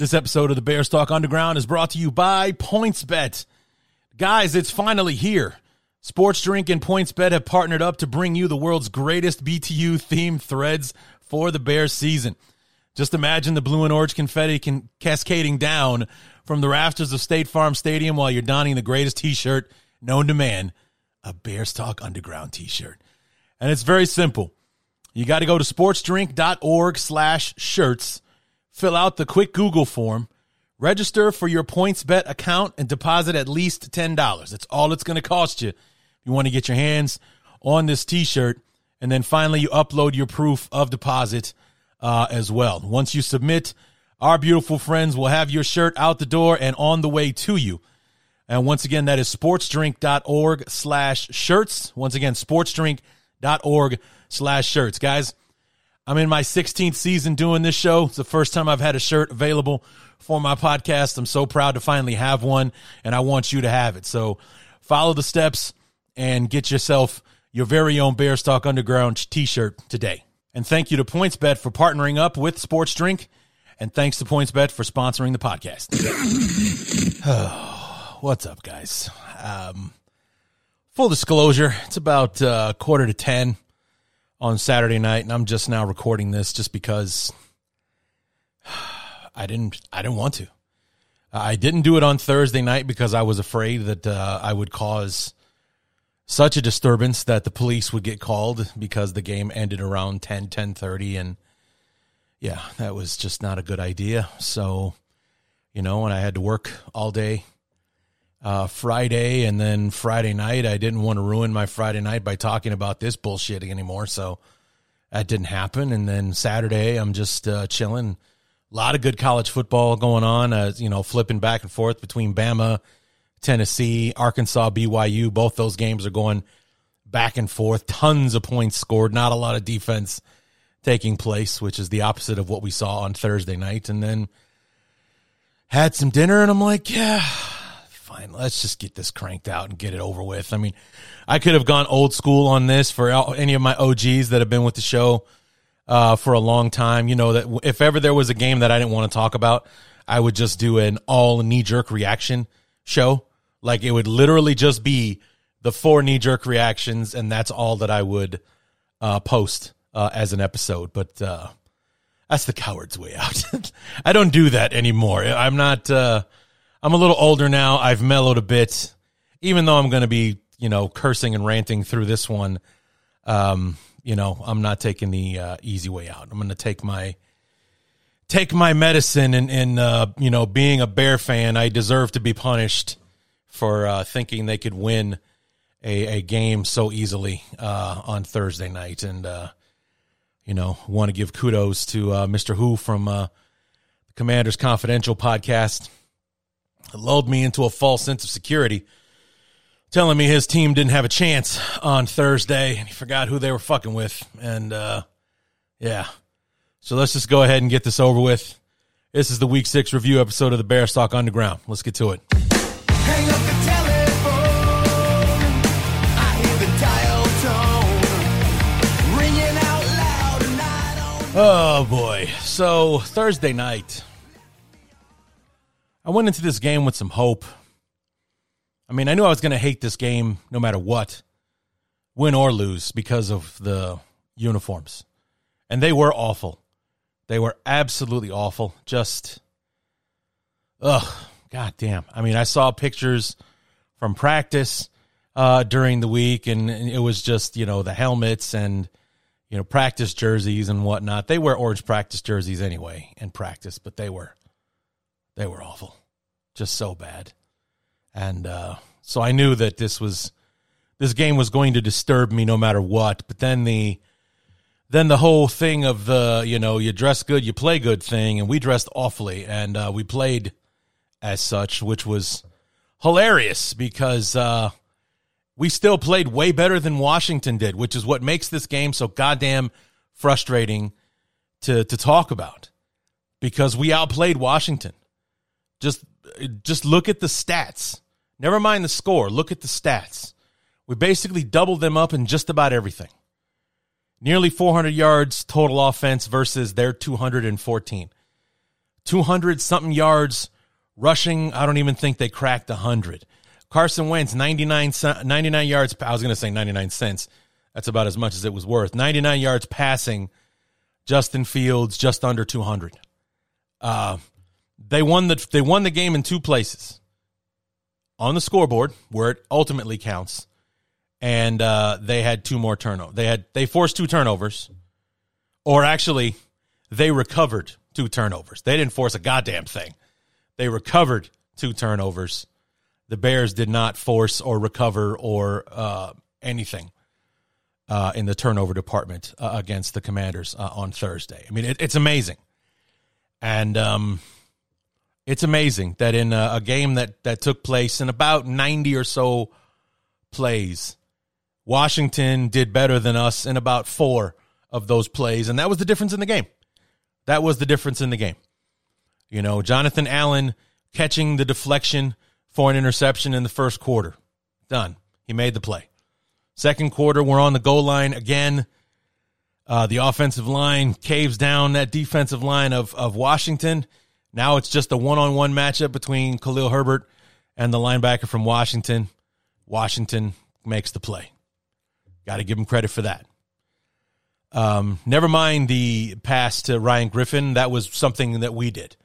This episode of the Bears Talk Underground is brought to you by PointsBet. Guys, it's finally here. Sports Drink and PointsBet have partnered up to bring you the world's greatest BTU-themed threads for the Bears season. Just imagine the blue and orange confetti cascading down from the rafters of State Farm Stadium while you're donning the greatest T-shirt known to man, a Bears Talk Underground T-shirt. And it's very simple. You got to go to sportsdrink.org/shirts, fill out the quick Google form, register for your PointsBet account, and deposit at least $10. That's all it's going to cost you if you want to get your hands on this T-shirt. And then finally, you upload your proof of deposit as well. Once you submit, our beautiful friends will have your shirt out the door and on the way to you. And once again, that is sportsdrink.org/shirts. Once again, sportsdrink.org/shirts. Guys, I'm in my 16th season doing this show. It's the first time I've had a shirt available for my podcast. I'm so proud to finally have one, and I want you to have it. So follow the steps and get yourself your very own Bears Talk Underground T-shirt today. And thank you to PointsBet for partnering up with Sports Drink, and thanks to PointsBet for sponsoring the podcast. What's up, guys? Full disclosure, it's about 9:45 on Saturday night, and I'm just now recording this just because I didn't want to. I didn't do it on Thursday night because I was afraid that I would cause such a disturbance that the police would get called because the game ended around 10:30, and yeah, that was just not a good idea. So, you know, and I had to work all day Friday, and then Friday night, I didn't want to ruin my Friday night by talking about this bullshit anymore, so that didn't happen. And then Saturday, I'm just chilling. A lot of good college football going on, you know, flipping back and forth between Bama, Tennessee, Arkansas, BYU. Both those games are going back and forth. Tons of points scored, not a lot of defense taking place, which is the opposite of what we saw on Thursday night. And then had some dinner, and I'm like, yeah, fine, let's just get this cranked out and get it over with. I mean, I could have gone old school on this for any of my OGs that have been with the show for a long time. You know, that if ever there was a game that I didn't want to talk about, I would just do an all knee-jerk reaction show. Like, it would literally just be the 4 knee-jerk reactions, and that's all that I would post as an episode. But that's the coward's way out. I don't do that anymore. I'm not. I'm a little older now. I've mellowed a bit, even though I'm going to be, you know, cursing and ranting through this one. You know, I'm not taking the easy way out. I'm going to take my medicine, and you know, being a Bear fan, I deserve to be punished for thinking they could win a game so easily on Thursday night. And, you know, want to give kudos to Mr. Who from the Commanders Confidential Podcast. It lulled me into a false sense of security, telling me his team didn't have a chance on Thursday, and he forgot who they were fucking with. And, yeah, so let's just go ahead and get this over with. This is the Week 6 review episode of the Bears Talk Underground. Let's get to it. Hang up the telephone. I hear the dial tone ringing out loud, and I don't know. Oh boy. So Thursday night, I went into this game with some hope. I mean, I knew I was going to hate this game no matter what, win or lose, because of the uniforms. And they were awful. They were absolutely awful. Just, ugh. God damn. I mean, I saw pictures from practice during the week, and it was just, you know, the helmets and, you know, practice jerseys and whatnot. They wear orange practice jerseys anyway in practice, but they were awful. Just so bad. And so I knew that this game was going to disturb me no matter what. But then the whole thing of the, you know, you dress good, you play good thing, and we dressed awfully, and we played as such, which was hilarious because we still played way better than Washington did, which is what makes this game so goddamn frustrating to talk about, because we outplayed Washington. Just look at the stats. Never mind the score. Look at the stats. We basically doubled them up in just about everything. Nearly 400 yards total offense versus their 214. 200-something yards rushing. I don't even think they cracked 100. Carson Wentz, 99 yards. I was going to say 99 cents. That's about as much as it was worth. 99 yards passing. Justin Fields, just under 200. They won the game in two places. On the scoreboard, where it ultimately counts, and they had two more turnovers. They forced two turnovers, or actually, they recovered two turnovers. They didn't force a goddamn thing. They recovered two turnovers. The Bears did not force or recover or anything in the turnover department against the Commanders on Thursday. I mean, it's amazing. And it's amazing that in a game that took place in about 90 or so plays, Washington did better than us in about 4 of those plays, and that was the difference in the game. That was the difference in the game. You know, Jonathan Allen catching the deflection for an interception in the first quarter. Done. He made the play. Second quarter, we're on the goal line again. The offensive line caves down that defensive line of Washington. Now it's just a one-on-one matchup between Khalil Herbert and the linebacker from Washington. Washington makes the play. Got to give him credit for that. Never mind the pass to Ryan Griffin. That was something that we did.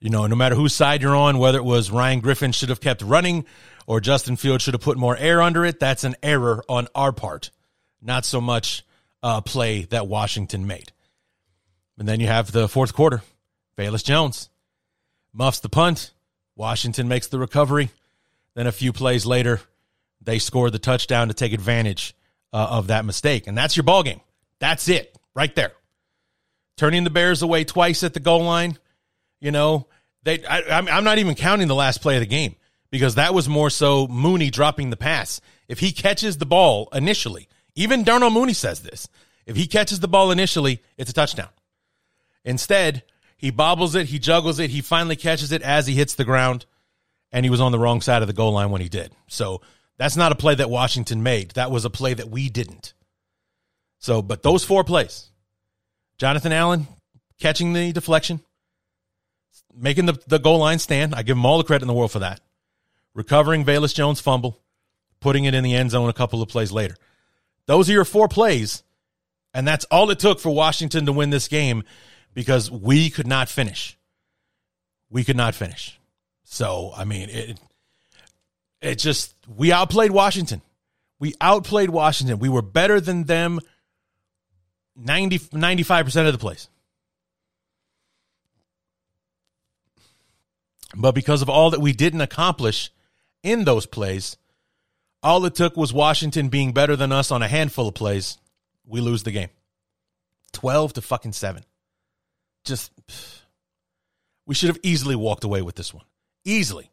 You know, no matter whose side you're on, whether it was Ryan Griffin should have kept running or Justin Fields should have put more air under it, that's an error on our part. Not so much play that Washington made. And then you have the fourth quarter. Velus Jones muffs the punt. Washington makes the recovery. Then a few plays later, they score the touchdown to take advantage of that mistake. And that's your ballgame. That's it right there. Turning the Bears away twice at the goal line. You know, I'm not even counting the last play of the game, because that was more so Mooney dropping the pass. If he catches the ball initially, even Darnell Mooney says this. If he catches the ball initially, it's a touchdown. Instead, he bobbles it, he juggles it, he finally catches it as he hits the ground, and he was on the wrong side of the goal line when he did. So that's not a play that Washington made. That was a play that we didn't. So, but those 4 plays, Jonathan Allen catching the deflection, making the goal line stand. I give him all the credit in the world for that. Recovering Velus Jones' fumble, putting it in the end zone a couple of plays later. Those are your 4 plays, and that's all it took for Washington to win this game, because we could not finish. We could not finish. So, I mean, it just, we outplayed Washington. We outplayed Washington. We were better than them 95% of the plays. But because of all that we didn't accomplish in those plays, all it took was Washington being better than us on a handful of plays. We lose the game. 12-7. Just, we should have easily walked away with this one. Easily.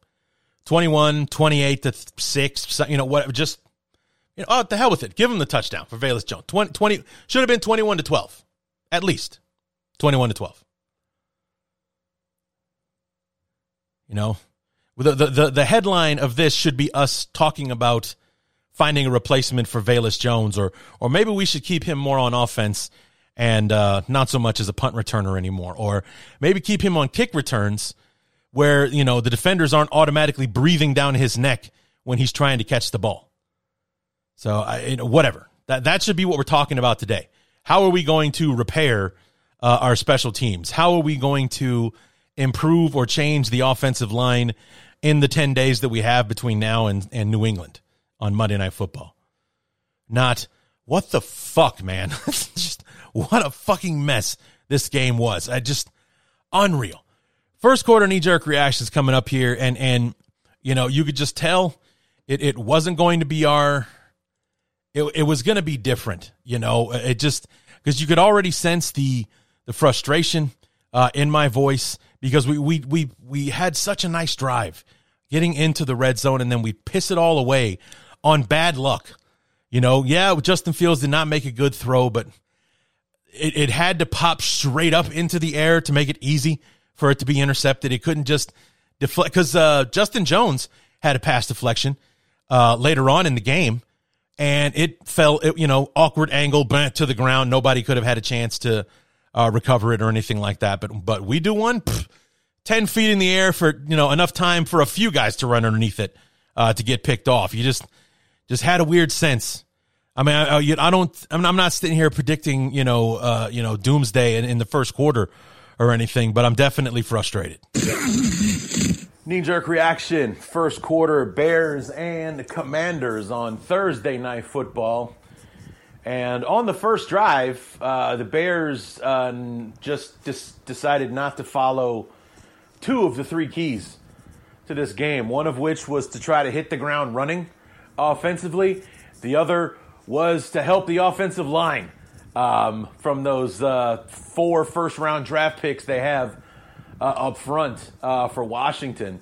21, 28 to 6, you know, whatever. Just, you know, oh, the hell with it. Give him the touchdown for Velus Jones. 20, should have been 21-12, at least. 21-12. You know, the headline of this should be us talking about finding a replacement for Velus Jones, or maybe we should keep him more on offense and not so much as a punt returner anymore, or maybe keep him on kick returns where, you know, the defenders aren't automatically breathing down his neck when he's trying to catch the ball. So, you know, whatever. That should be what we're talking about today. How are we going to repair our special teams? How are we going to improve or change the offensive line in the 10 days that we have between now and New England on Monday Night Football? Not, what the fuck, man? Just, what a fucking mess this game was. I just, unreal. First quarter knee-jerk reactions coming up here, and you know, you could just tell it wasn't going to be it was going to be different, you know. It just, because you could already sense the frustration in my voice, because we had such a nice drive getting into the red zone, and then we piss it all away on bad luck. You know, yeah, Justin Fields did not make a good throw, but it had to pop straight up into the air to make it easy for it to be intercepted. It couldn't just deflect, because Justin Jones had a pass deflection later on in the game, and it fell, awkward angle, bent to the ground. Nobody could have had a chance to recover it or anything like that. But we do one 10 feet in the air for, enough time for a few guys to run underneath it to get picked off. You just had a weird sense. I mean, I'm not sitting here predicting, doomsday in the first quarter or anything, but I'm definitely frustrated. Knee-jerk reaction, first quarter, Bears and Commanders on Thursday Night Football. And on the first drive, the Bears just decided not to follow two of the three keys to this game, one of which was to try to hit the ground running offensively. The other was to help the offensive line from those four first-round draft picks they have up front for Washington.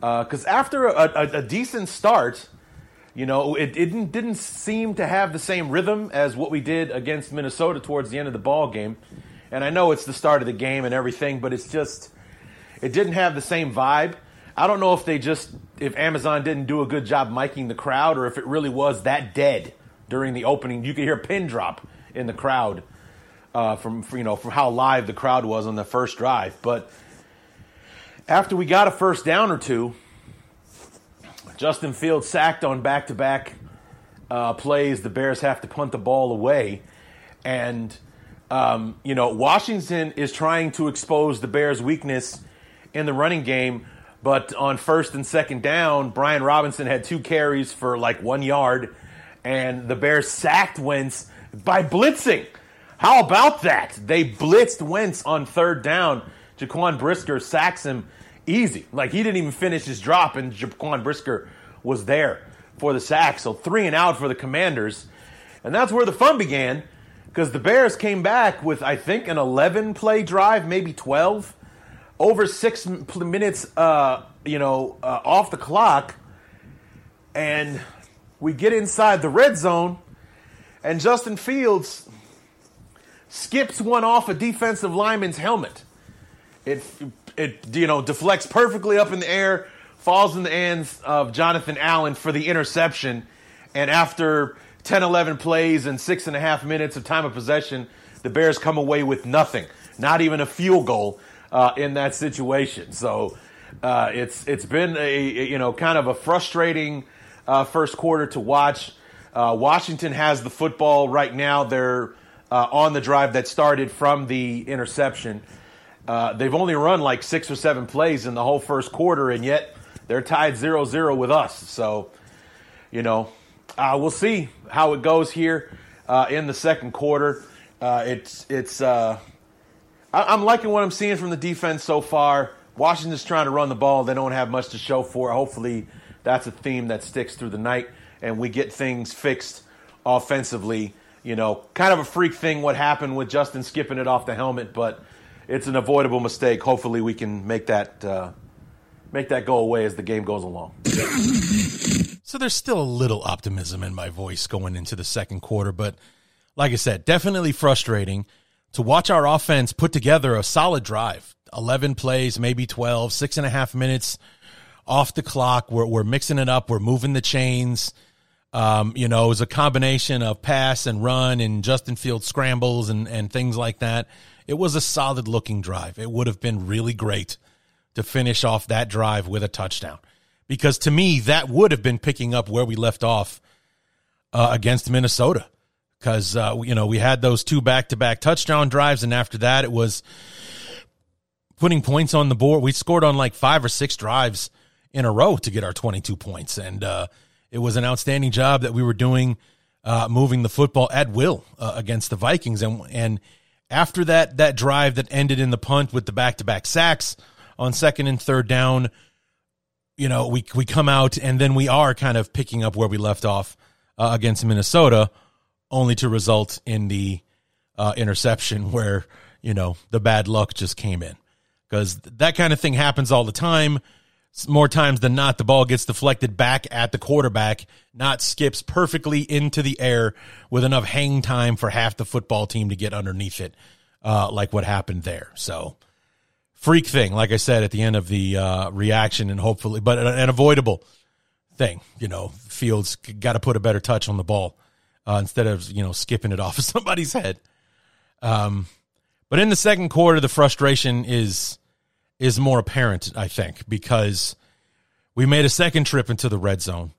Because after a decent start, it didn't seem to have the same rhythm as what we did against Minnesota towards the end of the ball game. And I know it's the start of the game and everything, but it's just, it didn't have the same vibe. I don't know if if Amazon didn't do a good job miking the crowd, or if it really was that dead during the opening. You could hear a pin drop in the crowd from how live the crowd was on the first drive. But after we got a first down or two, Justin Fields sacked on back-to-back plays. The Bears have to punt the ball away. And, Washington is trying to expose the Bears' weakness in the running game. But on first and second down, Brian Robinson had two carries for like 1 yard, and the Bears sacked Wentz by blitzing. How about that? They blitzed Wentz on third down. Jaquan Brisker sacks him easy. Like, he didn't even finish his drop, and Jaquan Brisker was there for the sack. So 3 and out for the Commanders. And that's where the fun began, because the Bears came back with, I think, an 11-play drive, maybe 12. Over 6 minutes, off the clock, and we get inside the red zone, and Justin Fields skips one off a defensive lineman's helmet. It deflects perfectly up in the air, falls in the hands of Jonathan Allen for the interception, and after 10, 11 plays and 6.5 minutes of time of possession, the Bears come away with nothing, not even a field goal. In that situation. So it's been a frustrating first quarter to watch. Washington has the football right now. They're on the drive that started from the interception. They've only run like 6 or 7 plays in the whole first quarter, and yet they're tied 0-0 with us. So, we'll see how it goes here in the second quarter. I'm liking what I'm seeing from the defense so far. Washington's trying to run the ball. They don't have much to show for it. Hopefully that's a theme that sticks through the night and we get things fixed offensively. Kind of a freak thing what happened with Justin skipping it off the helmet, but it's an avoidable mistake. Hopefully we can make that go away as the game goes along. So there's still a little optimism in my voice going into the second quarter, but like I said, definitely frustrating to watch our offense put together a solid drive, 11 plays, maybe 12, 6.5 minutes off the clock. We're mixing it up. We're moving the chains. It was a combination of pass and run and Justin Fields scrambles and things like that. It was a solid-looking drive. It would have been really great to finish off that drive with a touchdown, because to me that would have been picking up where we left off against Minnesota. Because, we had those 2 back-to-back touchdown drives, and after that it was putting points on the board. We scored on like 5 or 6 drives in a row to get our 22 points, and it was an outstanding job that we were doing moving the football at will against the Vikings. And after that drive that ended in the punt with the back-to-back sacks on second and third down, we come out, and then we are kind of picking up where we left off against Minnesota, only to result in the interception where, the bad luck just came in. Because that kind of thing happens all the time. more times than not, the ball gets deflected back at the quarterback, not skips perfectly into the air with enough hang time for half the football team to get underneath it, like what happened there. So, freak thing, like I said at the end of the reaction, and hopefully, but an avoidable thing. You know, Fields got to put a better touch on the ball instead of, you know, skipping it off of somebody's head. But in the second quarter, the frustration is more apparent, I think, because we made a second trip into the red zone.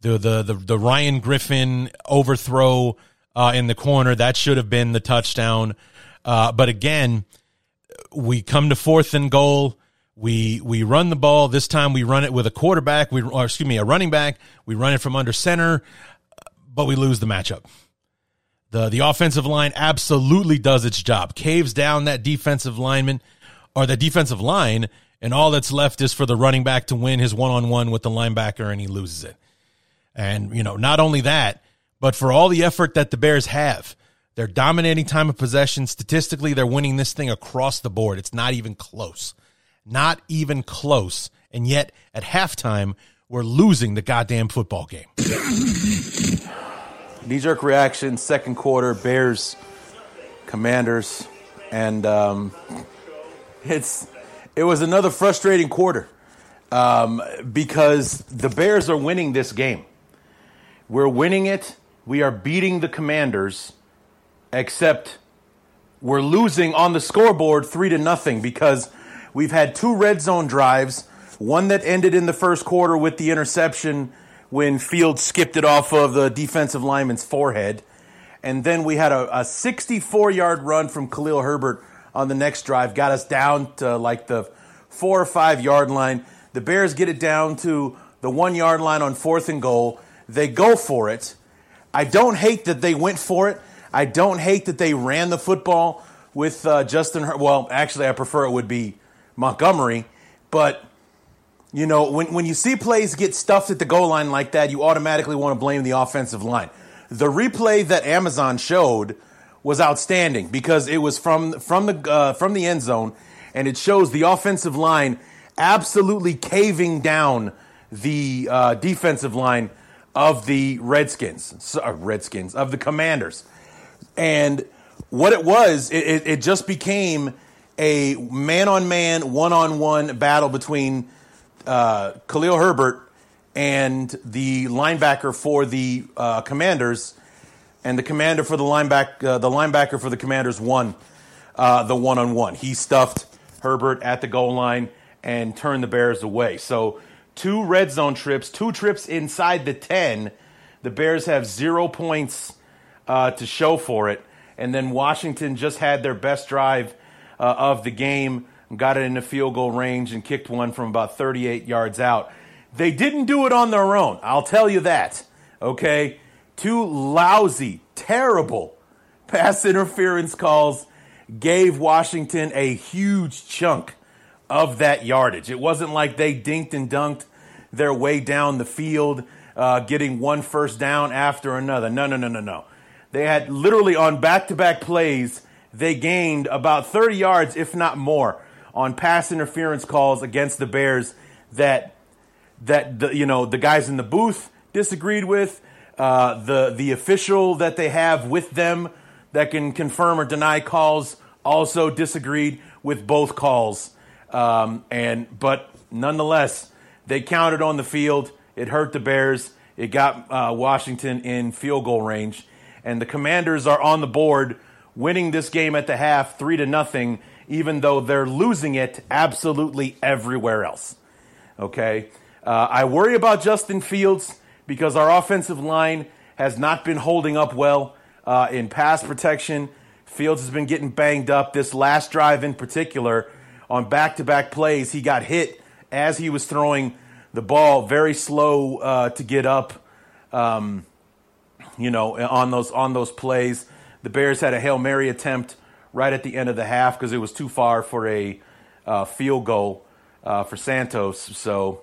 The Ryan Griffin overthrow in the corner, that should have been the touchdown. But again, we come to fourth and goal. We run the ball. This time we run it with a quarterback. A running back. We run it from under center, but we lose the matchup. The offensive line absolutely does its job. Caves down that defensive lineman, or the defensive line, and all that's left is for the running back to win his one-on-one with the linebacker, and he loses it. And, you know, not only that, but for all the effort that the Bears have, they're dominating time of possession. Statistically, they're winning this thing across the board. It's not even close. Not even close. And yet, at halftime, we're losing the goddamn football game. Knee-jerk reaction, second quarter, Bears, Commanders, and... It was another frustrating quarter because the Bears are winning this game. We're winning it. We are beating the Commanders, except we're losing on the scoreboard 3-0 because we've had two red zone drives, one that ended in the first quarter with the interception when Fields skipped it off of the defensive lineman's forehead. And then we had a 64-yard run from Khalil Herbert on the next drive, got us down to like the 4 or 5 yard line. The Bears get it down to the 1 yard line on fourth and goal. They go for it. I don't hate that they went for it. I don't hate that they ran the football with well, actually, I prefer it would be Montgomery. But, you know, when you see plays get stuffed at the goal line like that, you automatically want to blame the offensive line. The replay that Amazon showed was outstanding because it was from the end zone, and it shows the offensive line absolutely caving down the defensive line of the Redskins of the Commanders. And what it was, it just became a man-on-man, one-on-one battle between Khalil Herbert and the linebacker for the Commanders. And the linebacker for the Commanders won the one-on-one. He stuffed Herbert at the goal line and turned the Bears away. So two red zone trips, two trips inside the 10. The Bears have 0 points to show for it. And then Washington just had their best drive of the game, got it in the field goal range and kicked one from about 38 yards out. They didn't do it on their own. I'll tell you that. Okay? Two lousy, terrible pass interference calls gave Washington a huge chunk of that yardage. It wasn't like they dinked and dunked their way down the field, getting one first down after another. No. They had literally on back-to-back plays, they gained about 30 yards, if not more, on pass interference calls against the Bears that the guys in the booth disagreed with. The official that they have with them that can confirm or deny calls also disagreed with both calls. But nonetheless, they counted on the field. It hurt the Bears. It got Washington in field goal range. And the Commanders are on the board winning this game at the half 3-0, even though they're losing it absolutely everywhere else. Okay? I worry about Justin Fields, because our offensive line has not been holding up well in pass protection. Fields has been getting banged up. This last drive in particular, on back-to-back plays, he got hit as he was throwing the ball, very slow to get up. On those plays, the Bears had a Hail Mary attempt right at the end of the half because it was too far for a field goal for Santos. So,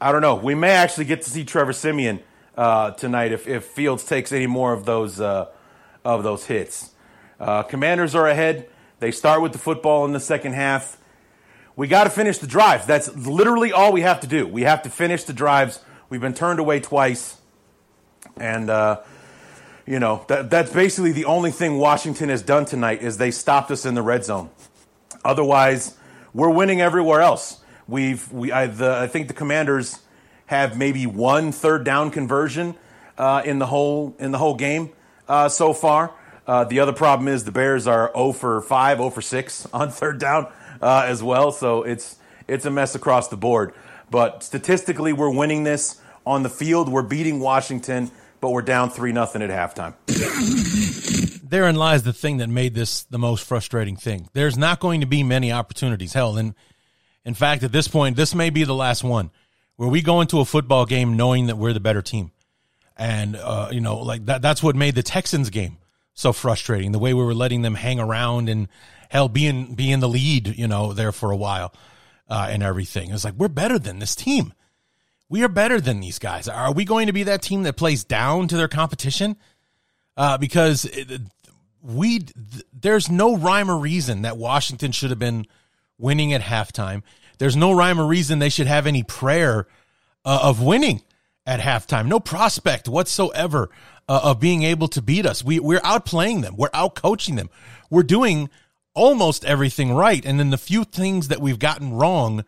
I don't know. We may actually get to see Trevor Siemian tonight if Fields takes any more of those hits. Commanders are ahead. They start with the football in the second half. We got to finish the drives. That's literally all we have to do. We have to finish the drives. We've been turned away twice. And, you know, that's basically the only thing Washington has done tonight is they stopped us in the red zone. Otherwise, we're winning everywhere else. I think the Commanders have maybe one third down conversion in the whole game so far. The other problem is the Bears are 0 for 5, 0 for 6 on third down as well. So it's a mess across the board. But statistically, we're winning this on the field. We're beating Washington, but we're down 3-0 at halftime. Therein lies the thing that made this the most frustrating thing. There's not going to be many opportunities. Hell, and in fact, at this point, this may be the last one where we go into a football game knowing that we're the better team. And, you know, like that's what made the Texans game so frustrating, the way we were letting them hang around and, hell, be in the lead, you know, there for a while and everything. It's like, we're better than this team. We are better than these guys. Are we going to be that team that plays down to their competition? Because there's no rhyme or reason that Washington should have been winning at halftime. There's no rhyme or reason they should have any prayer of winning at halftime. No prospect whatsoever of being able to beat us. We're outplaying them. We're outcoaching them. We're doing almost everything right. And then the few things that we've gotten wrong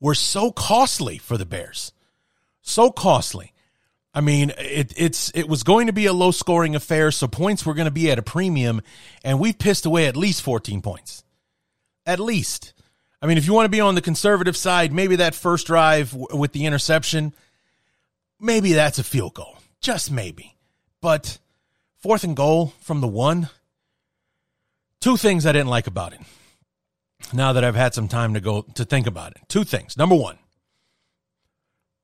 were so costly for the Bears. So costly. I mean, it was going to be a low-scoring affair, so points were going to be at a premium, and we pissed away at least 14 points. At least. I mean, if you want to be on the conservative side, maybe that first drive with the interception, maybe that's a field goal. Just maybe. But 4th and goal from the 1, 2 things I didn't like about it. Now that I've had some time to think about it. 2 things. Number 1,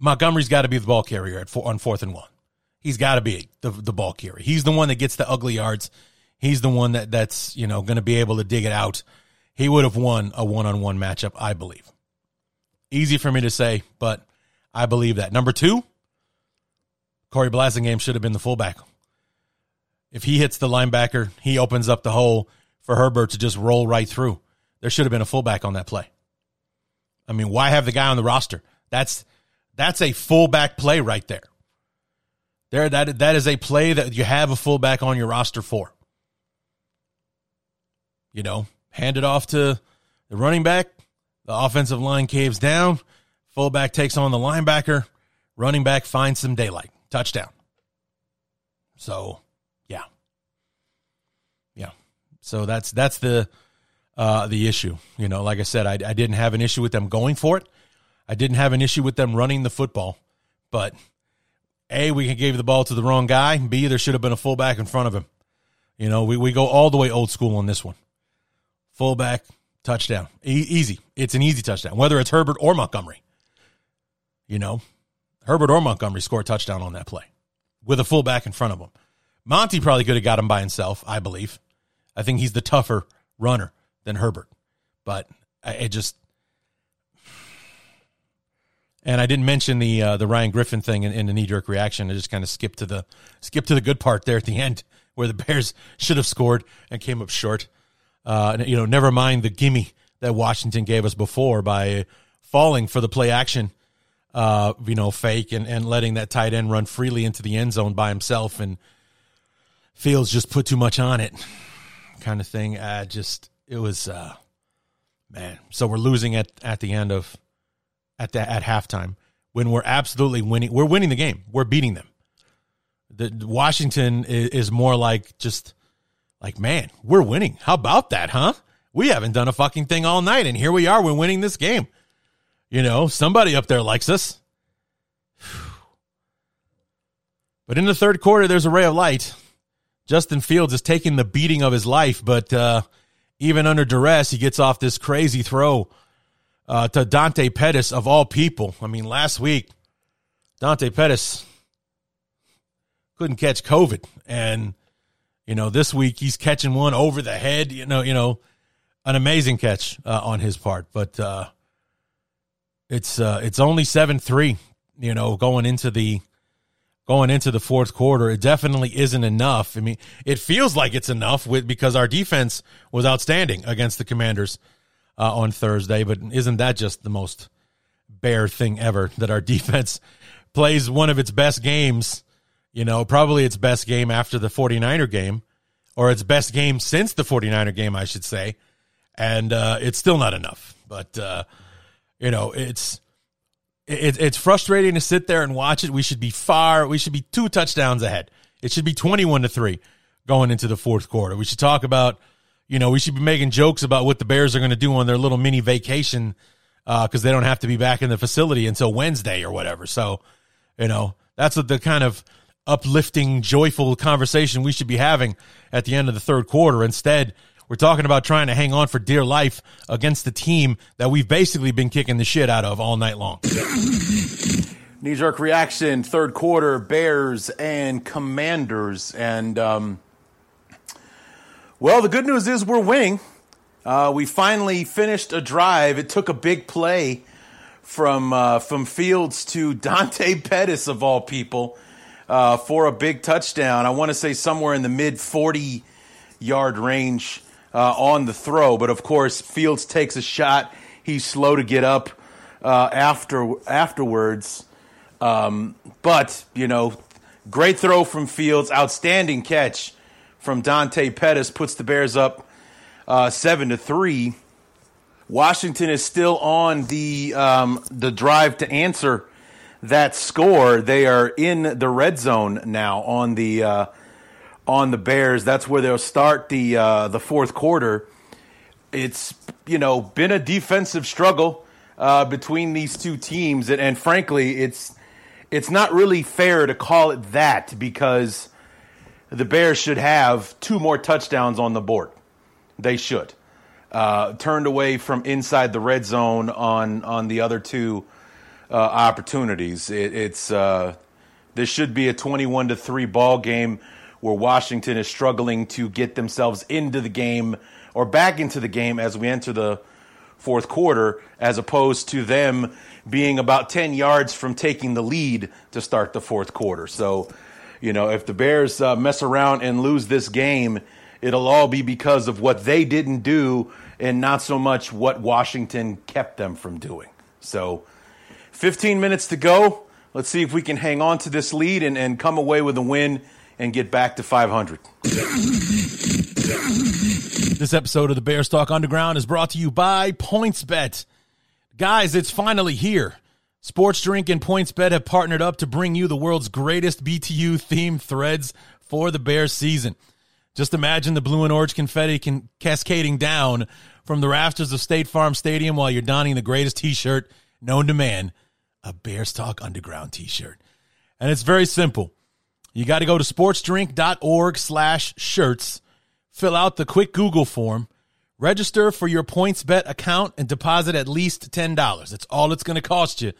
Montgomery's got to be the ball carrier on 4th and 1. He's got to be the ball carrier. He's the one that gets the ugly yards. He's the one that's, you know, going to be able to dig it out. He would have won a one-on-one matchup, I believe. Easy for me to say, but I believe that. Number 2, Corey Blasingame should have been the fullback. If he hits the linebacker, he opens up the hole for Herbert to just roll right through. There should have been a fullback on that play. I mean, why have the guy on the roster? That's a fullback play right there. That is a play that you have a fullback on your roster for. You know, hand it off to the running back. The offensive line caves down. Fullback takes on the linebacker. Running back finds some daylight. Touchdown. So, yeah. Yeah. So that's the issue. You know, like I said, I didn't have an issue with them going for it. I didn't have an issue with them running the football. But, A, we gave the ball to the wrong guy. B, there should have been a fullback in front of him. You know, we go all the way old school on this one. Fullback, touchdown. Easy. It's an easy touchdown, whether it's Herbert or Montgomery. You know, Herbert or Montgomery scored a touchdown on that play with a fullback in front of him. Monty probably could have got him by himself, I believe. I think he's the tougher runner than Herbert. But it just... And I didn't mention the Ryan Griffin thing in the knee-jerk reaction. I just kind of skipped to the good part there at the end where the Bears should have scored and came up short. You know, never mind the gimme that Washington gave us before by falling for the play-action, you know, fake and letting that tight end run freely into the end zone by himself. And Fields just put too much on it kind of thing. Man. So we're losing at the end of... At halftime, when we're absolutely winning, we're winning the game. We're beating them. The Washington is more like just like, man, we're winning. How about that, huh? We haven't done a fucking thing all night, and here we are. We're winning this game. You know, somebody up there likes us. But in the 3rd quarter, there's a ray of light. Justin Fields is taking the beating of his life, but even under duress, he gets off this crazy throw. To Dante Pettis, of all people. I mean, last week, Dante Pettis couldn't catch COVID. And, you know, this week he's catching one over the head. You know, an amazing catch on his part. But it's only 7-3, you know, going into the 4th quarter. It definitely isn't enough. I mean, it feels like it's enough because our defense was outstanding against the Commanders on Thursday, but isn't that just the most Bear thing ever, that our defense plays one of its best games, you know, probably its best game after the 49er game, or its best game since the 49er game, I should say, and it's still not enough. But, you know, it's frustrating to sit there and watch it. We should be 2 touchdowns ahead. It should be 21-3 going into the fourth quarter. We should talk about, you know, we should be making jokes about what the Bears are going to do on their little mini vacation, because they don't have to be back in the facility until Wednesday or whatever. So, you know, that's the kind of uplifting, joyful conversation we should be having at the end of the third quarter. Instead, we're talking about trying to hang on for dear life against the team that we've basically been kicking the shit out of all night long. Knee-jerk reaction, third quarter, Bears and Commanders. And, well, the good news is we're winning. We finally finished a drive. It took a big play from Fields to Dante Pettis, of all people, for a big touchdown. I want to say somewhere in the mid-40-yard range on the throw. But, of course, Fields takes a shot. He's slow to get up afterwards. But, you know, great throw from Fields. Outstanding catch from Dante Pettis. Puts the Bears up 7-3. Washington is still on the drive to answer that score. They are in the red zone now on the Bears. That's where they'll start the fourth quarter. It's, you know, been a defensive struggle between these two teams, and frankly, it's not really fair to call it that, because the Bears should have 2 more touchdowns on the board. They should. Turned away from inside the red zone on the other 2 opportunities. It's this should be a 21-3 ball game where Washington is struggling to get themselves into the game or back into the game as we enter the fourth quarter, as opposed to them being about 10 yards from taking the lead to start the fourth quarter. So, you know, if the Bears mess around and lose this game, it'll all be because of what they didn't do and not so much what Washington kept them from doing. So 15 minutes to go. Let's see if we can hang on to this lead and come away with a win and get back to 500. This episode of the Bears Talk Underground is brought to you by PointsBet. Guys, it's finally here. Sports Drink and PointsBet have partnered up to bring you the world's greatest BTU-themed threads for the Bears season. Just imagine the blue and orange confetti cascading down from the rafters of State Farm Stadium while you're donning the greatest T-shirt known to man, a Bears Talk Underground T-shirt. And it's very simple. You got to go to sportsdrink.org/shirts, fill out the quick Google form, register for your PointsBet account, and deposit at least $10. That's all it's going to cost you if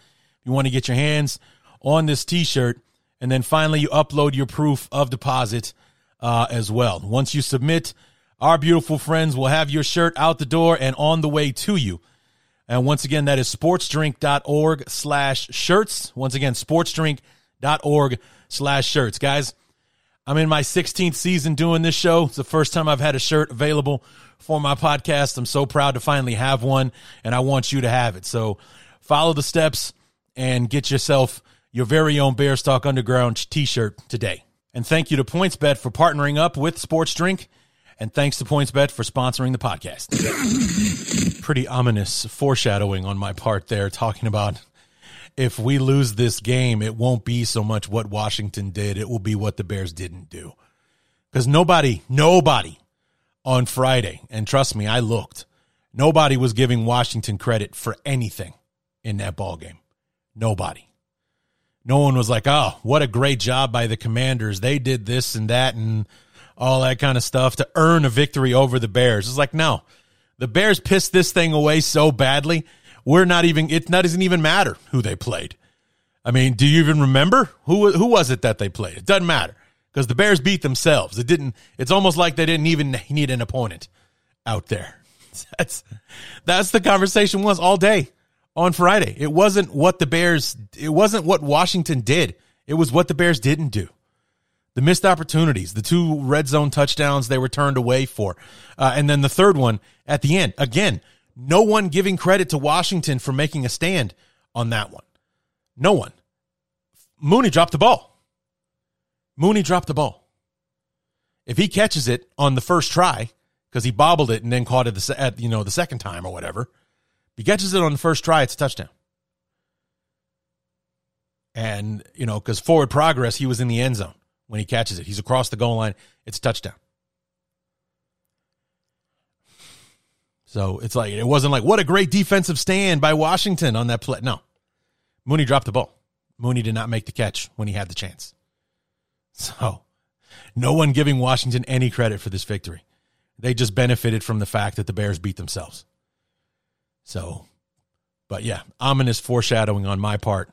you want to get your hands on this T-shirt. And then finally, you upload your proof of deposit as well. Once you submit, our beautiful friends will have your shirt out the door and on the way to you. And once again, that is sportsdrink.org/shirts. Once again, sportsdrink.org/shirts. Guys, I'm in my 16th season doing this show. It's the first time I've had a shirt available for my podcast. I'm so proud to finally have one, and I want you to have it. So follow the steps and get yourself your very own Bears Talk Underground T-shirt today. And thank you to PointsBet for partnering up with Sports Drink. And thanks to PointsBet for sponsoring the podcast. Pretty ominous foreshadowing on my part there, talking about if we lose this game, it won't be so much what Washington did. It will be what the Bears didn't do. Because nobody on Friday, and trust me, I looked, nobody was giving Washington credit for anything in that ballgame. Nobody. No one was like, oh, what a great job by the Commanders. They did this and that and all that kind of stuff to earn a victory over the Bears. It's like, no, the Bears pissed this thing away so badly, it doesn't even matter who they played. I mean, do you even remember? Who was it that they played? It doesn't matter, because the Bears beat themselves. It's almost like they didn't even need an opponent out there. That's the conversation was all day on Friday. It wasn't what Washington did. It was what the Bears didn't do. The missed opportunities, the 2 red zone touchdowns they were turned away for. And then the third one at the end. Again, No one giving credit to Washington for making a stand on that one. No one. Mooney dropped the ball. If he catches it on the first try, because he bobbled it and then caught it the second time or whatever, if he catches it on the first try, it's a touchdown. And, because forward progress, he was in the end zone when he catches it. He's across the goal line. It's a touchdown. So it's like, it wasn't like, what a great defensive stand by Washington on that play. No. Mooney dropped the ball. Mooney did not make the catch when he had the chance. So no one giving Washington any credit for this victory. They just benefited from the fact that the Bears beat themselves. So, but yeah, ominous foreshadowing on my part.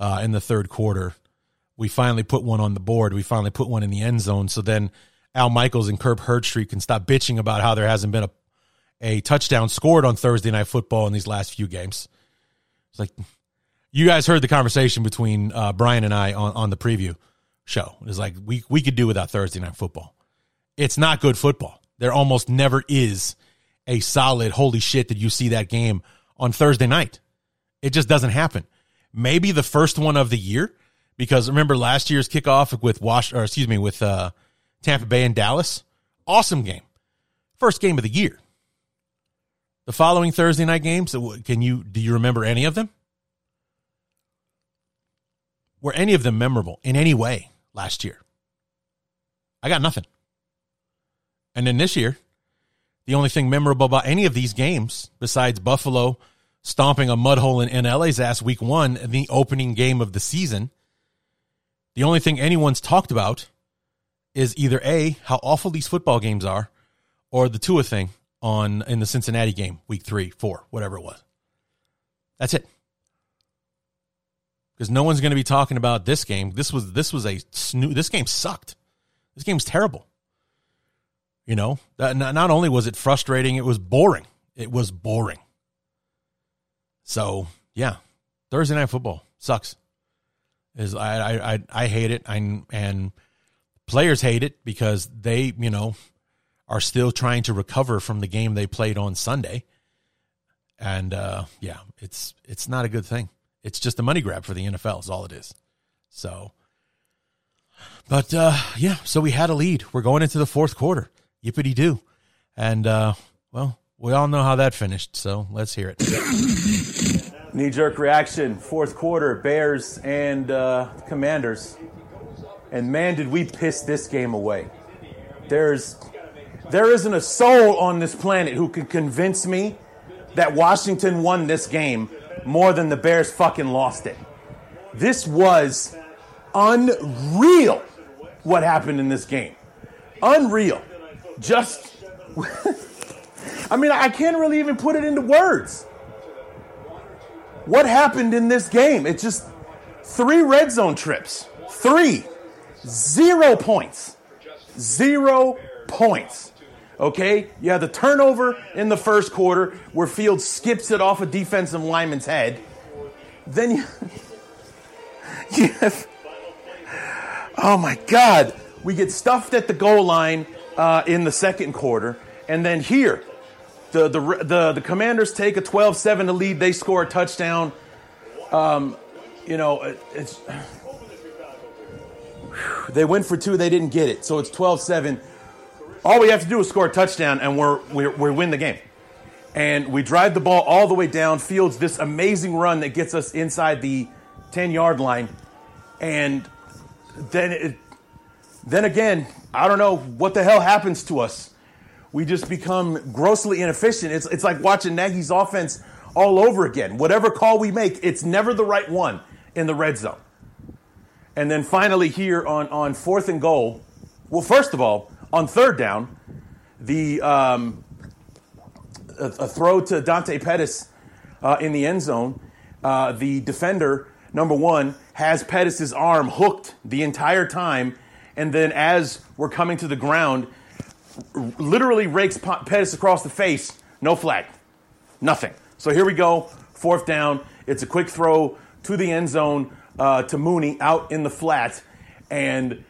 In the third quarter, we finally put one on the board. We finally put one in the end zone. So then Al Michaels and Kirk Herbstreit can stop bitching about how there hasn't been a touchdown scored on Thursday Night Football in these last few games. It's like, you guys heard the conversation between Brian and I on the preview show. It's like, we could do without Thursday Night Football. It's not good football. There almost never is a solid, holy shit, did you see that game on Thursday night? It just doesn't happen. Maybe the first one of the year, because remember last year's kickoff with Tampa Bay and Dallas? Awesome game. First game of the year. The following Thursday night games, do you remember any of them? Were any of them memorable in any way last year? I got nothing. And then this year, the only thing memorable about any of these games, besides Buffalo stomping a mud hole in LA's ass week one, the opening game of the season, the only thing anyone's talked about is either A, how awful these football games are, or the Tua thing in the Cincinnati game, week 3, 4, whatever it was. That's it. Because no one's going to be talking about this game. This game sucked. This game's terrible. Not only was it frustrating, it was boring. It was boring. So, yeah, Thursday Night Football sucks. I hate it, and players hate it because they, are still trying to recover from the game they played on Sunday. And, yeah, it's not a good thing. It's just a money grab for the NFL is all it is. So, but, yeah, so we had a lead. We're going into the fourth quarter. Yippity-doo. And, well, we all know how that finished, so let's hear it. Knee-jerk reaction, fourth quarter, Bears and Commanders. And man, did we piss this game away. There isn't a soul on this planet who can convince me that Washington won this game more than the Bears fucking lost it. This was unreal what happened in this game. Unreal. Just... I mean, I can't really even put it into words. What happened in this game? It's just 3 red zone trips. 3. 0 points. 0 points. Okay? You had the turnover in the first quarter where Fields skips it off a defensive lineman's head. Then you have... Oh, my God. We get stuffed at the goal line in the second quarter. And then here... The Commanders take a 12-7 lead. They score a touchdown. They went for 2. They didn't get it. So it's 12-7. All we have to do is score a touchdown, and we win the game. And we drive the ball all the way down. Fields this amazing run that gets us inside the 10-yard line, and then again, I don't know what the hell happens to us. We just become grossly inefficient. It's like watching Nagy's offense all over again. Whatever call we make, it's never the right one in the red zone. And then finally here on fourth and goal, well, first of all, on third down, the a throw to Dante Pettis in the end zone. The defender, number one, has Pettis' arm hooked the entire time. And then as we're coming to the ground, literally rakes Pettis across the face. No flag. Nothing. So here we go. Fourth down. It's a quick throw to the end zone to Mooney out in the flat. And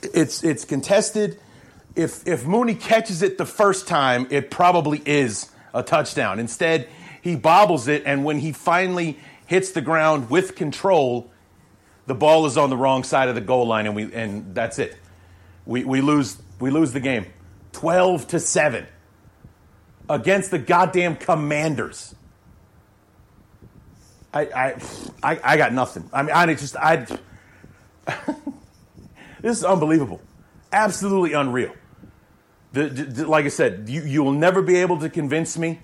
it's contested. if Mooney catches it the first time, it probably is a touchdown. Instead, he bobbles it, and when he finally hits the ground with control, the ball is on the wrong side of the goal line, and that's it. We lose the game, 12-7, against the goddamn Commanders. I got nothing. I mean, I this is unbelievable, absolutely unreal. Like I said, you will never be able to convince me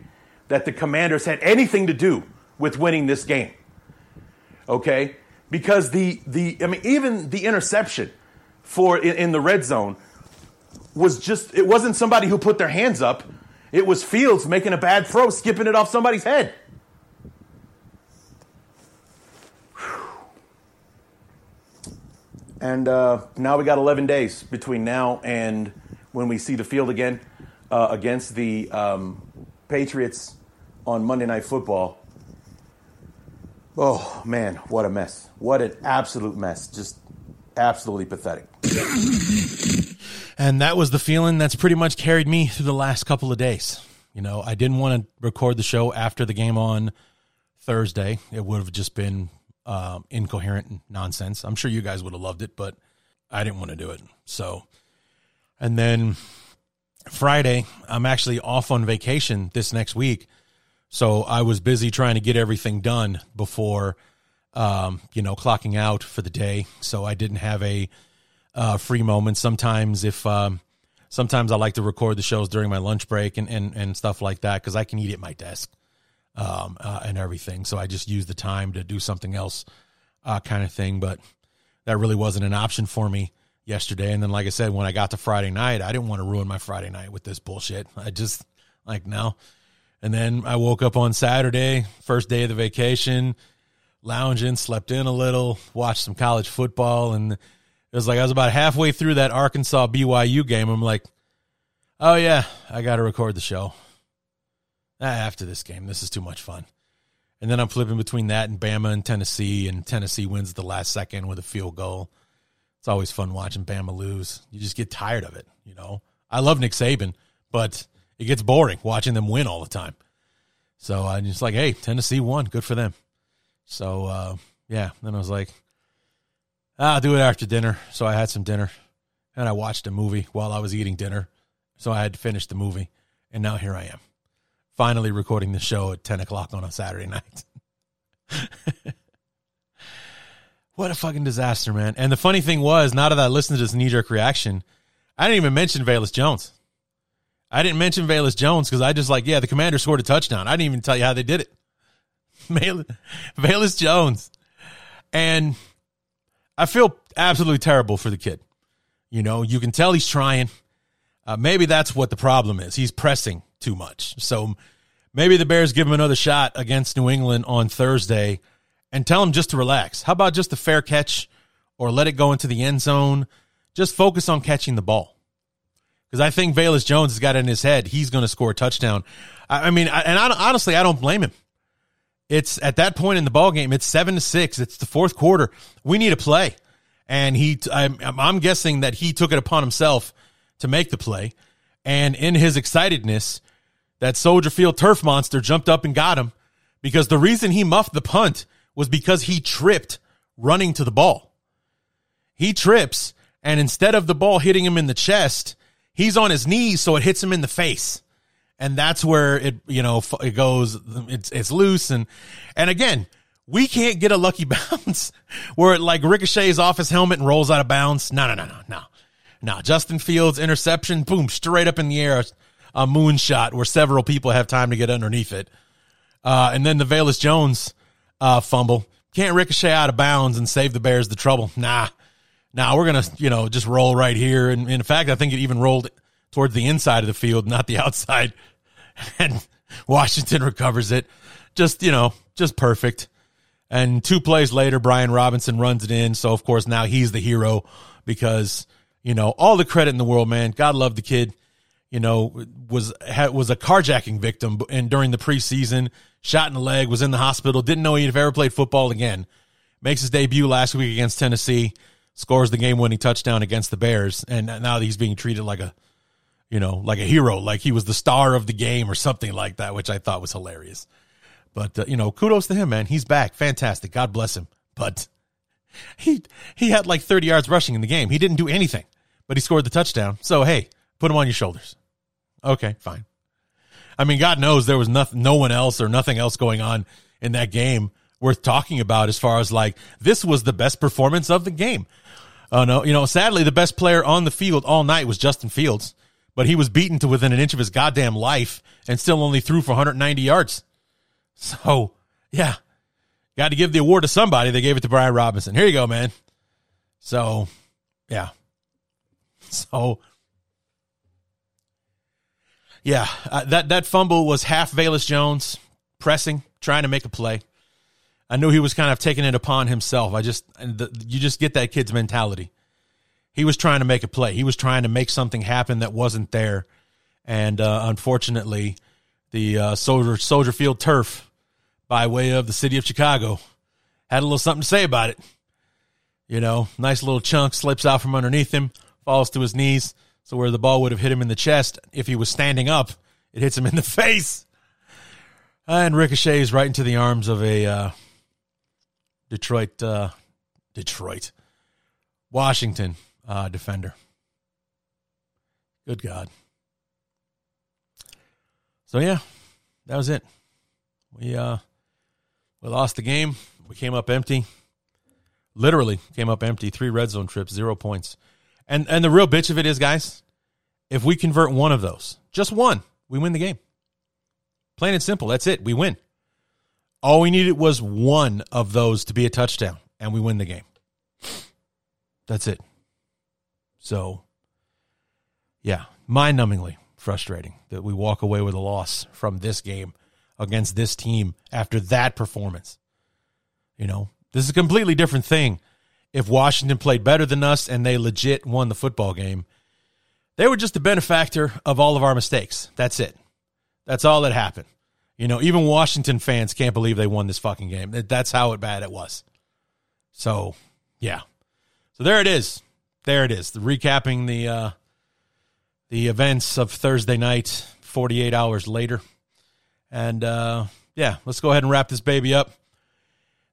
that the Commanders had anything to do with winning this game. Okay, because even the interception in the red zone was just, it wasn't somebody who put their hands up. It was Fields making a bad throw, skipping it off somebody's head. And now we got 11 days between now and when we see the field again against the Patriots on Monday Night Football. Oh, man, what a mess. What an absolute mess. Just absolutely pathetic. And that was the feeling that's pretty much carried me through the last couple of days. You know, I didn't want to record the show after the game on Thursday. It would have just been incoherent nonsense. I'm sure you guys would have loved it, but I didn't want to do it. So, and then Friday, I'm actually off on vacation this next week. So I was busy trying to get everything done before, clocking out for the day. So I didn't have a free moment. Sometimes sometimes I like to record the shows during my lunch break and stuff like that, because I can eat at my desk. And everything. So I just used the time to do something else kind of thing, but that really wasn't an option for me yesterday. And then, like I said, when I got to Friday night, I didn't want to ruin my Friday night with this bullshit. I just, like, no. And then I woke up on Saturday, first day of the vacation, lounging, slept in a little, watched some college football. And it was like, I was about halfway through that Arkansas BYU game. I'm like, oh yeah, I got to record the show after this game. This is too much fun. And then I'm flipping between that and Bama and Tennessee wins at the last second with a field goal. It's always fun watching Bama lose. You just get tired of it, you know. I love Nick Saban, but it gets boring watching them win all the time. So I'm just like, hey, Tennessee won. Good for them. So, yeah. Then I was like, I'll do it after dinner. So I had some dinner, and I watched a movie while I was eating dinner. So I had to finish the movie, and now here I am, finally recording the show at 10 o'clock on a Saturday night. What a fucking disaster, man. And the funny thing was, now that I listened to this knee-jerk reaction, I didn't even mention Velus Jones. I didn't mention Velus Jones because I just like, yeah, the Commander scored a touchdown. I didn't even tell you how they did it. Velus Jones. And I feel absolutely terrible for the kid. You know, you can tell he's trying. Maybe that's what the problem is. He's pressing too much. So maybe the Bears give him another shot against New England on Thursday and tell him just to relax. How about just a fair catch or let it go into the end zone? Just focus on catching the ball. Because I think Velus Jones has got it in his head he's going to score a touchdown. I honestly don't blame him. It's at that point in the ball game, it's 7-6. It's the fourth quarter. We need a play. And I'm guessing that he took it upon himself to make the play. And in his excitedness, that Soldier Field turf monster jumped up and got him, because the reason he muffed the punt was because he tripped running to the ball. He trips, and instead of the ball hitting him in the chest, he's on his knees, so it hits him in the face. And that's where it goes, it's loose. And again, we can't get a lucky bounce where it like ricochets off his helmet and rolls out of bounds. No. Justin Fields interception, boom, straight up in the air. A moonshot where several people have time to get underneath it. And then the Velus Jones fumble. Can't ricochet out of bounds and save the Bears the trouble. Nah, we're going to, just roll right here. And in fact, I think it even rolled towards the inside of the field, not the outside. And Washington recovers it. Just perfect. And two plays later, Brian Robinson runs it in. So, of course, now he's the hero because, all the credit in the world, man. God love the kid. Was a carjacking victim and during the preseason, shot in the leg, was in the hospital, didn't know he'd have ever played football again. Makes his debut last week against Tennessee, scores the game-winning touchdown against the Bears, and now he's being treated like a you know, like a hero, like he was the star of the game or something like that, which I thought was hilarious. But, you know, kudos to him, man. He's back. Fantastic. God bless him. But he had like 30 yards rushing in the game. He didn't do anything, but he scored the touchdown. So, hey, put him on your shoulders. Okay, fine. I mean, God knows there was nothing else going on in that game worth talking about as far as like this was the best performance of the game. No, you know, sadly, the best player on the field all night was Justin Fields, but he was beaten to within an inch of his goddamn life and still only threw for 190 yards. So, yeah, got to give the award to somebody. They gave it to Brian Robinson. Here you go, man. So, yeah. That fumble was half Velus Jones pressing, trying to make a play. I knew he was kind of taking it upon himself. You just get that kid's mentality. He was trying to make a play. He was trying to make something happen that wasn't there. And unfortunately, the Soldier Field turf, by way of the city of Chicago, had a little something to say about it. You know, nice little chunk slips out from underneath him, falls to his knees. So where the ball would have hit him in the chest, if he was standing up, it hits him in the face. And ricochets right into the arms of a Washington defender. Good God. So, yeah, that was it. We lost the game. We came up empty. Literally came up empty. 3 red zone trips, 0 points. And the real bitch of it is, guys, if we convert one of those, just one, we win the game. Plain and simple. That's it. We win. All we needed was one of those to be a touchdown, and we win the game. That's it. So, yeah, mind-numbingly frustrating that we walk away with a loss from this game against this team after that performance. You know, this is a completely different thing. If Washington played better than us and they legit won the football game, they were just the benefactor of all of our mistakes. That's it. That's all that happened. You know, even Washington fans can't believe they won this fucking game. That's how bad it was. So, yeah. So there it is. There it is. Recapping the events of Thursday night, 48 hours later. And, yeah, let's go ahead and wrap this baby up.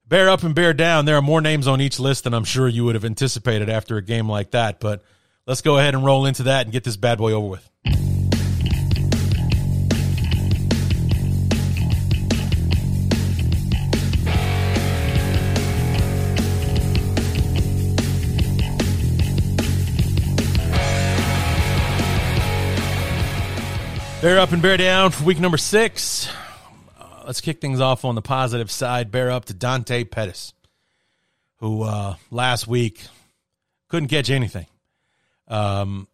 Bear up and bear down. There are more names on each list than I'm sure you would have anticipated after a game like that, but let's go ahead and roll into that and get this bad boy over with. Bear up and bear down for week number 6. Let's kick things off on the positive side. Bear up to Dante Pettis, who last week couldn't catch anything. And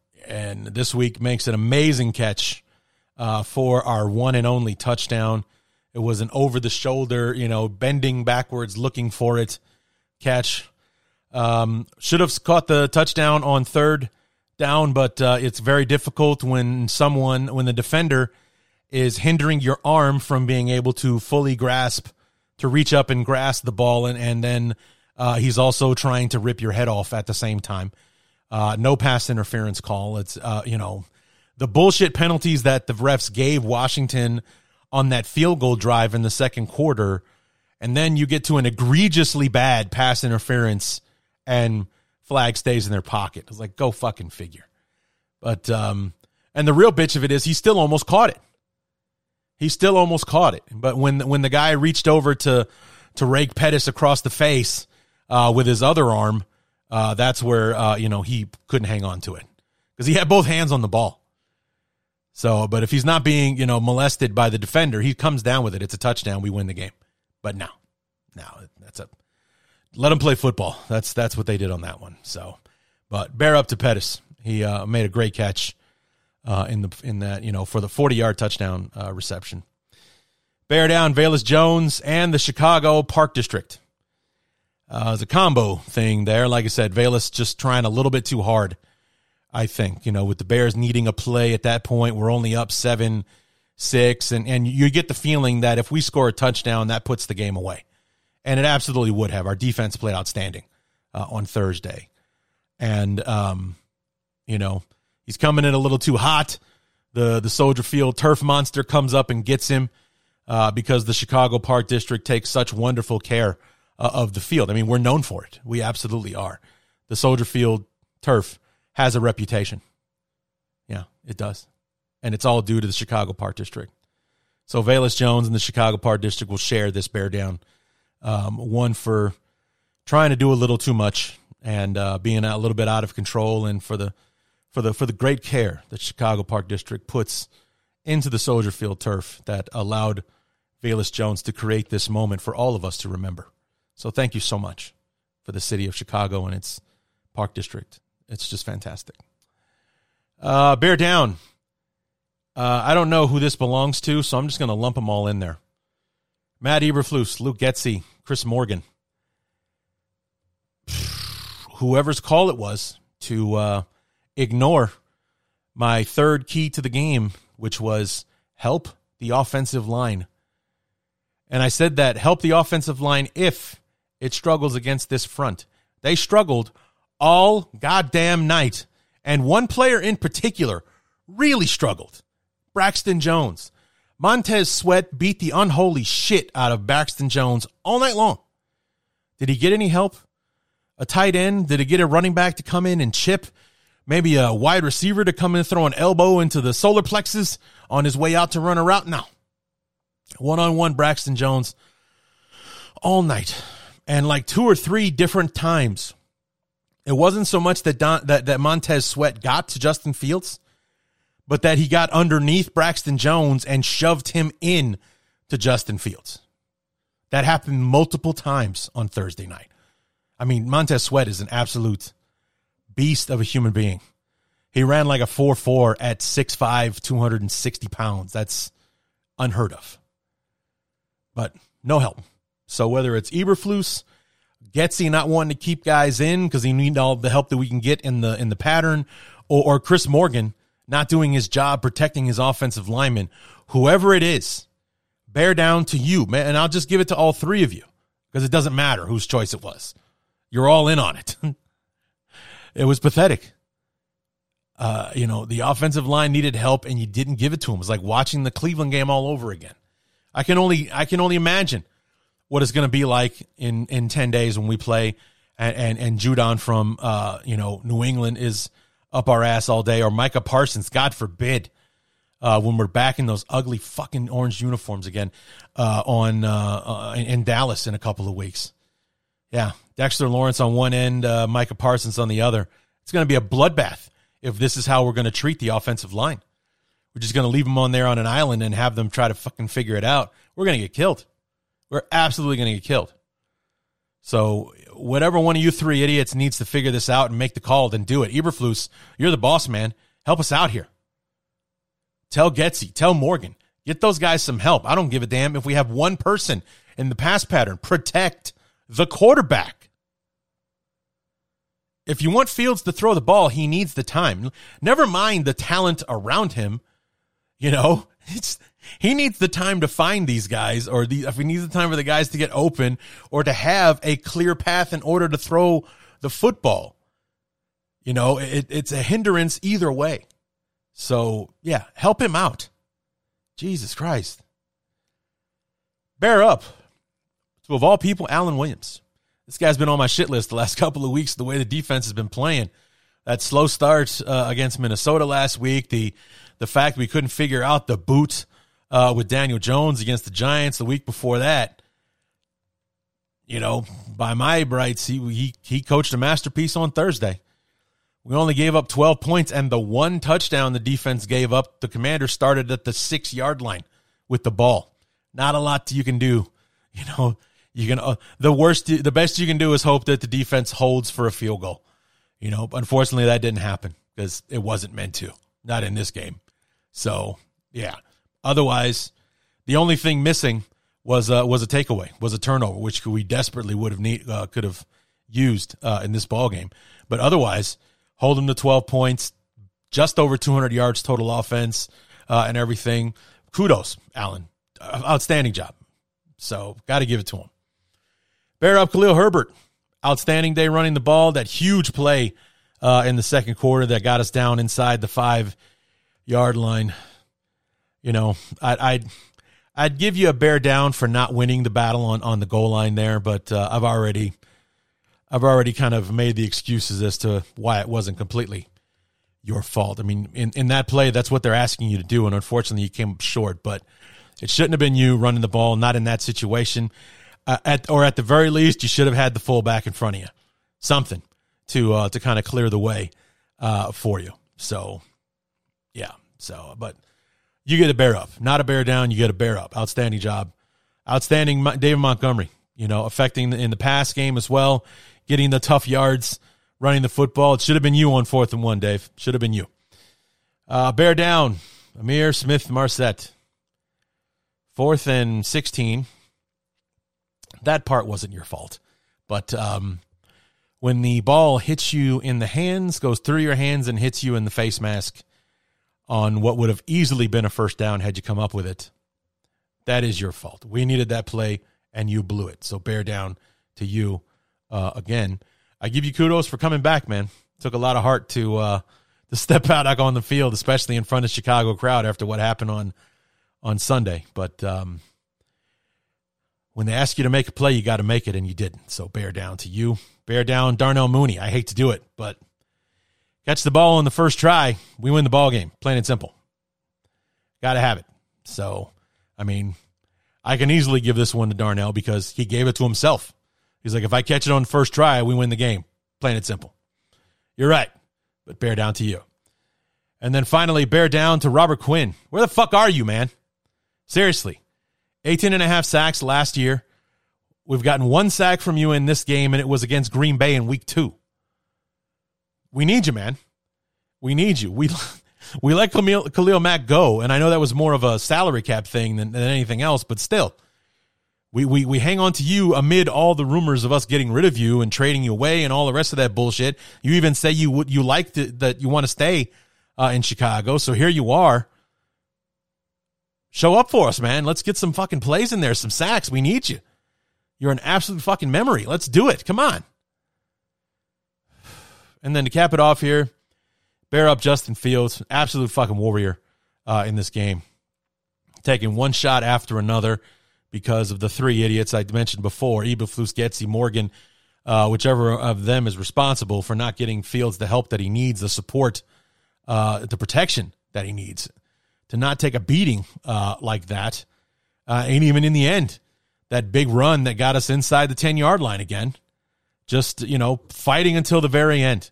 this week makes an amazing catch for our one and only touchdown. It was an over-the-shoulder, you know, bending backwards, looking for it catch. Should have caught the touchdown on 3rd down, but it's very difficult when the defender is hindering your arm from being able to fully grasp, to reach up and grasp the ball, and then he's also trying to rip your head off at the same time. No pass interference call. It's, you know, the bullshit penalties that the refs gave Washington on that field goal drive in the 2nd quarter, and then you get to an egregiously bad pass interference, and flag stays in their pocket. It's like, go fucking figure. But and the real bitch of it is he still almost caught it. He still almost caught it, but when the guy reached over to rake Pettis across the face with his other arm, that's where you know, he couldn't hang on to it because he had both hands on the ball. So, but if he's not being, you know, molested by the defender, he comes down with it. It's a touchdown. We win the game. But no, that's a let him play football. That's what they did on that one. So, but bear up to Pettis. He made a great catch. In that, you know, for the 40-yard touchdown reception. Bear down Velus Jones and the Chicago Park District. It's a combo thing there. Like I said, Velus just trying a little bit too hard, I think. You know, with the Bears needing a play at that point, we're only up 7-6, and you get the feeling that if we score a touchdown, that puts the game away. And it absolutely would have. Our defense played outstanding on Thursday. And, you know, He's coming in a little too hot. The Soldier Field turf monster comes up and gets him because the Chicago Park District takes such wonderful care of the field. I mean, we're known for it. We absolutely are. The Soldier Field turf has a reputation. Yeah, it does. And it's all due to the Chicago Park District. So Velus Jones and the Chicago Park District will share this bear down. One for trying to do a little too much and being a little bit out of control, and for the great care that Chicago Park District puts into the Soldier Field turf that allowed Velus Jones to create this moment for all of us to remember. So thank you so much for the city of Chicago and its Park District. It's just fantastic. Bear down. I don't know who this belongs to, so I'm just going to lump them all in there. Matt Eberflus, Luke Getsy, Chris Morgan. Whoever's call it was to ignore my third key to the game, which was help the offensive line. And I said that help the offensive line if it struggles against this front. They struggled all goddamn night. And one player in particular really struggled. Braxton Jones. Montez Sweat beat the unholy shit out of Braxton Jones all night long. Did he get any help? A tight end? Did he get a running back to come in and chip? Maybe a wide receiver to come in and throw an elbow into the solar plexus on his way out to run a route? No. One-on-one Braxton Jones all night. And like two or three different times. It wasn't so much that that Montez Sweat got to Justin Fields, but that he got underneath Braxton Jones and shoved him in to Justin Fields. That happened multiple times on Thursday night. I mean, Montez Sweat is an absolute beast of a human being. He ran like a 4.4 at 6'5", 260 pounds. That's unheard of. But no help. So whether it's Eberflus, Getsy not wanting to keep guys in because he needs all the help that we can get in the pattern, or Chris Morgan not doing his job, protecting his offensive lineman. Whoever it is, bear down to you, man. And I'll just give it to all three of you because it doesn't matter whose choice it was. You're all in on it. It was pathetic. The offensive line needed help and you didn't give it to him. It's like watching the Cleveland game all over again. I can only imagine what it's going to be like in 10 days when we play and Judon from, New England is up our ass all day, or Micah Parsons, God forbid, when we're back in those ugly fucking orange uniforms again in Dallas in a couple of weeks. Yeah, Dexter Lawrence on one end, Micah Parsons on the other. It's going to be a bloodbath if this is how we're going to treat the offensive line. We're just going to leave them on there on an island and have them try to fucking figure it out. We're going to get killed. We're absolutely going to get killed. So whatever one of you three idiots needs to figure this out and make the call, then do it. Eberflus, you're the boss, man. Help us out here. Tell Getsy, tell Morgan, get those guys some help. I don't give a damn if we have one person in the pass pattern. Protect the quarterback. If you want Fields to throw the ball, he needs the time. Never mind the talent around him. He needs the time to find these guys, if he needs the time for the guys to get open or to have a clear path in order to throw the football. It's a hindrance either way. So, yeah, help him out. Jesus Christ. Bear up to, of all people, Alan Williams. This guy's been on my shit list the last couple of weeks, the way the defense has been playing. That slow start against Minnesota last week, the fact we couldn't figure out the boot with Daniel Jones against the Giants the week before that. By my rights, he coached a masterpiece on Thursday. We only gave up 12 points, and the one touchdown the defense gave up, the Commanders started at the 6-yard line with the ball. Not a lot you can do. The best you can do is hope that the defense holds for a field goal. Unfortunately, that didn't happen because it wasn't meant to. Not in this game. So, yeah. Otherwise, the only thing missing was a takeaway, was a turnover, which we desperately could have used in this ball game. But otherwise, hold them to 12 points, just over 200 yards total offense, and everything. Kudos, Allen. Outstanding job. So, got to give it to him. Bear up, Khalil Herbert. Outstanding day running the ball. That huge play in the second quarter that got us down inside the 5-yard line. You know, I'd give you a bear down for not winning the battle on the goal line there, but I've already kind of made the excuses as to why it wasn't completely your fault. I mean, in that play, that's what they're asking you to do, and unfortunately you came up short, but it shouldn't have been you running the ball, not in that situation. At the very least, you should have had the fullback in front of you, something to kind of clear the way for you. So, yeah. So, but you get a bear up, not a bear down. You get a bear up. Outstanding job, outstanding David Montgomery. You know, affecting in the pass game as well, getting the tough yards, running the football. It should have been you on 4th and 1, Dave. Should have been you. Bear down, Amir Smith-Marset. 4th and 16. That part wasn't your fault, but when the ball hits you in the hands, goes through your hands and hits you in the face mask on what would have easily been a first down had you come up with it, that is your fault. We needed that play and you blew it. So bear down to you again. I give you kudos for coming back, man. It took a lot of heart to step out on the field, especially in front of Chicago crowd after what happened on Sunday. But when they ask you to make a play, you got to make it, and you didn't. So bear down to you. Bear down, Darnell Mooney. I hate to do it, but catch the ball on the first try. We win the ball game, plain and simple. Got to have it. So, I mean, I can easily give this one to Darnell because he gave it to himself. He's like, if I catch it on the first try, we win the game, plain and simple. You're right, but bear down to you. And then finally, bear down to Robert Quinn. Where the fuck are you, man? Seriously, 18.5 sacks last year. We've gotten one sack from you in this game, and it was against Green Bay in week 2. We need you, man. We need you. We let Khalil Mack go, and I know that was more of a salary cap thing than anything else, but still, we hang on to you amid all the rumors of us getting rid of you and trading you away and all the rest of that bullshit. You even say you liked it, that you want to stay in Chicago, so here you are. Show up for us, man. Let's get some fucking plays in there, some sacks. We need you. You're an absolute fucking memory. Let's do it. Come on. And then to cap it off here, bear up Justin Fields, absolute fucking warrior in this game. Taking one shot after another because of the three idiots I mentioned before, Eberflus, Getsy, Morgan, whichever of them is responsible for not getting Fields the help that he needs, the support, the protection that he needs, to not take a beating like that. And even in the end, that big run that got us inside the 10-yard line again, just, you know, fighting until the very end.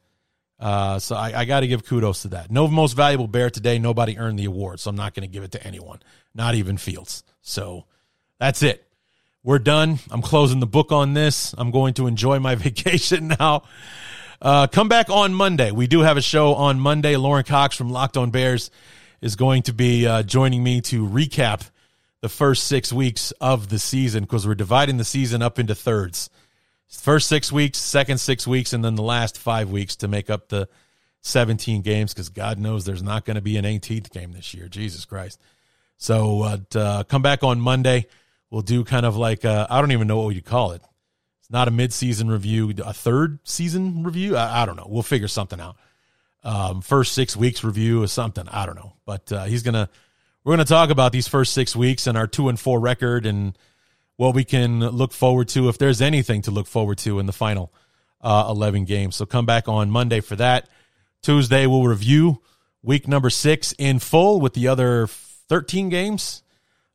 So I got to give kudos to that. No most valuable bear today. Nobody earned the award, so I'm not going to give it to anyone, not even Fields. So that's it. We're done. I'm closing the book on this. I'm going to enjoy my vacation now. Come back on Monday. We do have a show on Monday. Lauren Cox from Locked On Bears is going to be joining me to recap the first 6 weeks of the season because we're dividing the season up into thirds. First 6 weeks, second 6 weeks, and then the last 5 weeks to make up the 17 games because God knows there's not going to be an 18th game this year. Jesus Christ. So come back on Monday. We'll do kind of like I don't even know what you call it. It's not a midseason review, a third season review. I don't know. We'll figure something out. First 6 weeks review or something. I don't know, but we're going to talk about these first 6 weeks and our 2-4 record and what we can look forward to, if there's anything to look forward to in the final 11 games. So come back on Monday for that. Tuesday, we'll review week number 6 in full with the other 13 games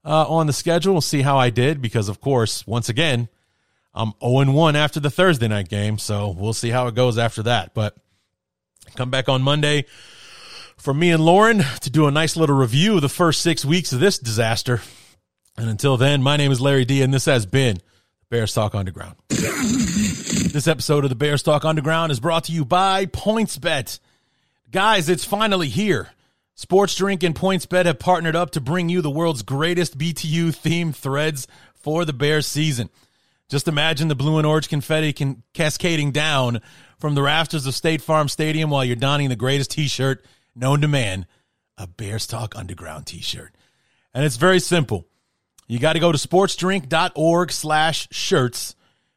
on the schedule. We'll see how I did because, of course, once again, I'm 0-1 after the Thursday night game, so we'll see how it goes after that. But come back on Monday for me and Lauren to do a nice little review of the first 6 weeks of this disaster. And until then, my name is Larry D, and this has been Bears Talk Underground. This episode of the Bears Talk Underground is brought to you by PointsBet. Guys, it's finally here. Sports Drink and PointsBet have partnered up to bring you the world's greatest BTU-themed threads for the Bears season. Just imagine the blue and orange confetti cascading down from the rafters of State Farm Stadium while you're donning the greatest T-shirt known to man, a Bears Talk Underground T-shirt. And it's very simple. You got to go to sportsdrink.org/shirts,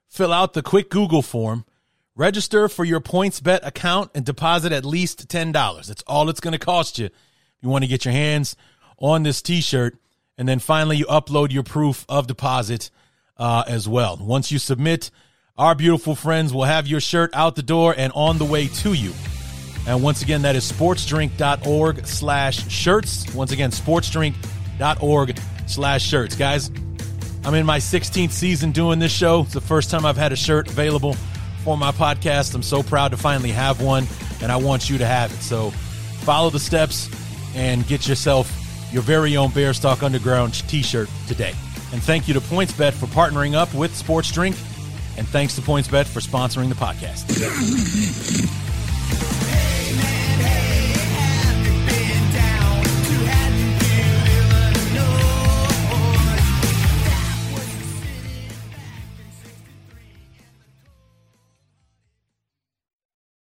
fill out the quick Google form, Register for your PointsBet account and deposit at least $10. That's all it's going to cost you if you want to get your hands on this T-shirt. And then finally, you upload your proof of deposit as well. Once you submit, our beautiful friends will have your shirt out the door and on the way to you. And once again, that is sportsdrink.org/shirts. Once again, sportsdrink.org/shirts. Guys, I'm in my 16th season doing this show. It's the first time I've had a shirt available for my podcast. I'm so proud to finally have one, and I want you to have it. So follow the steps and get yourself your very own Bears Talk Underground T-shirt today. And thank you to PointsBet for partnering up with Sports Drink, and thanks to PointsBet for sponsoring the podcast.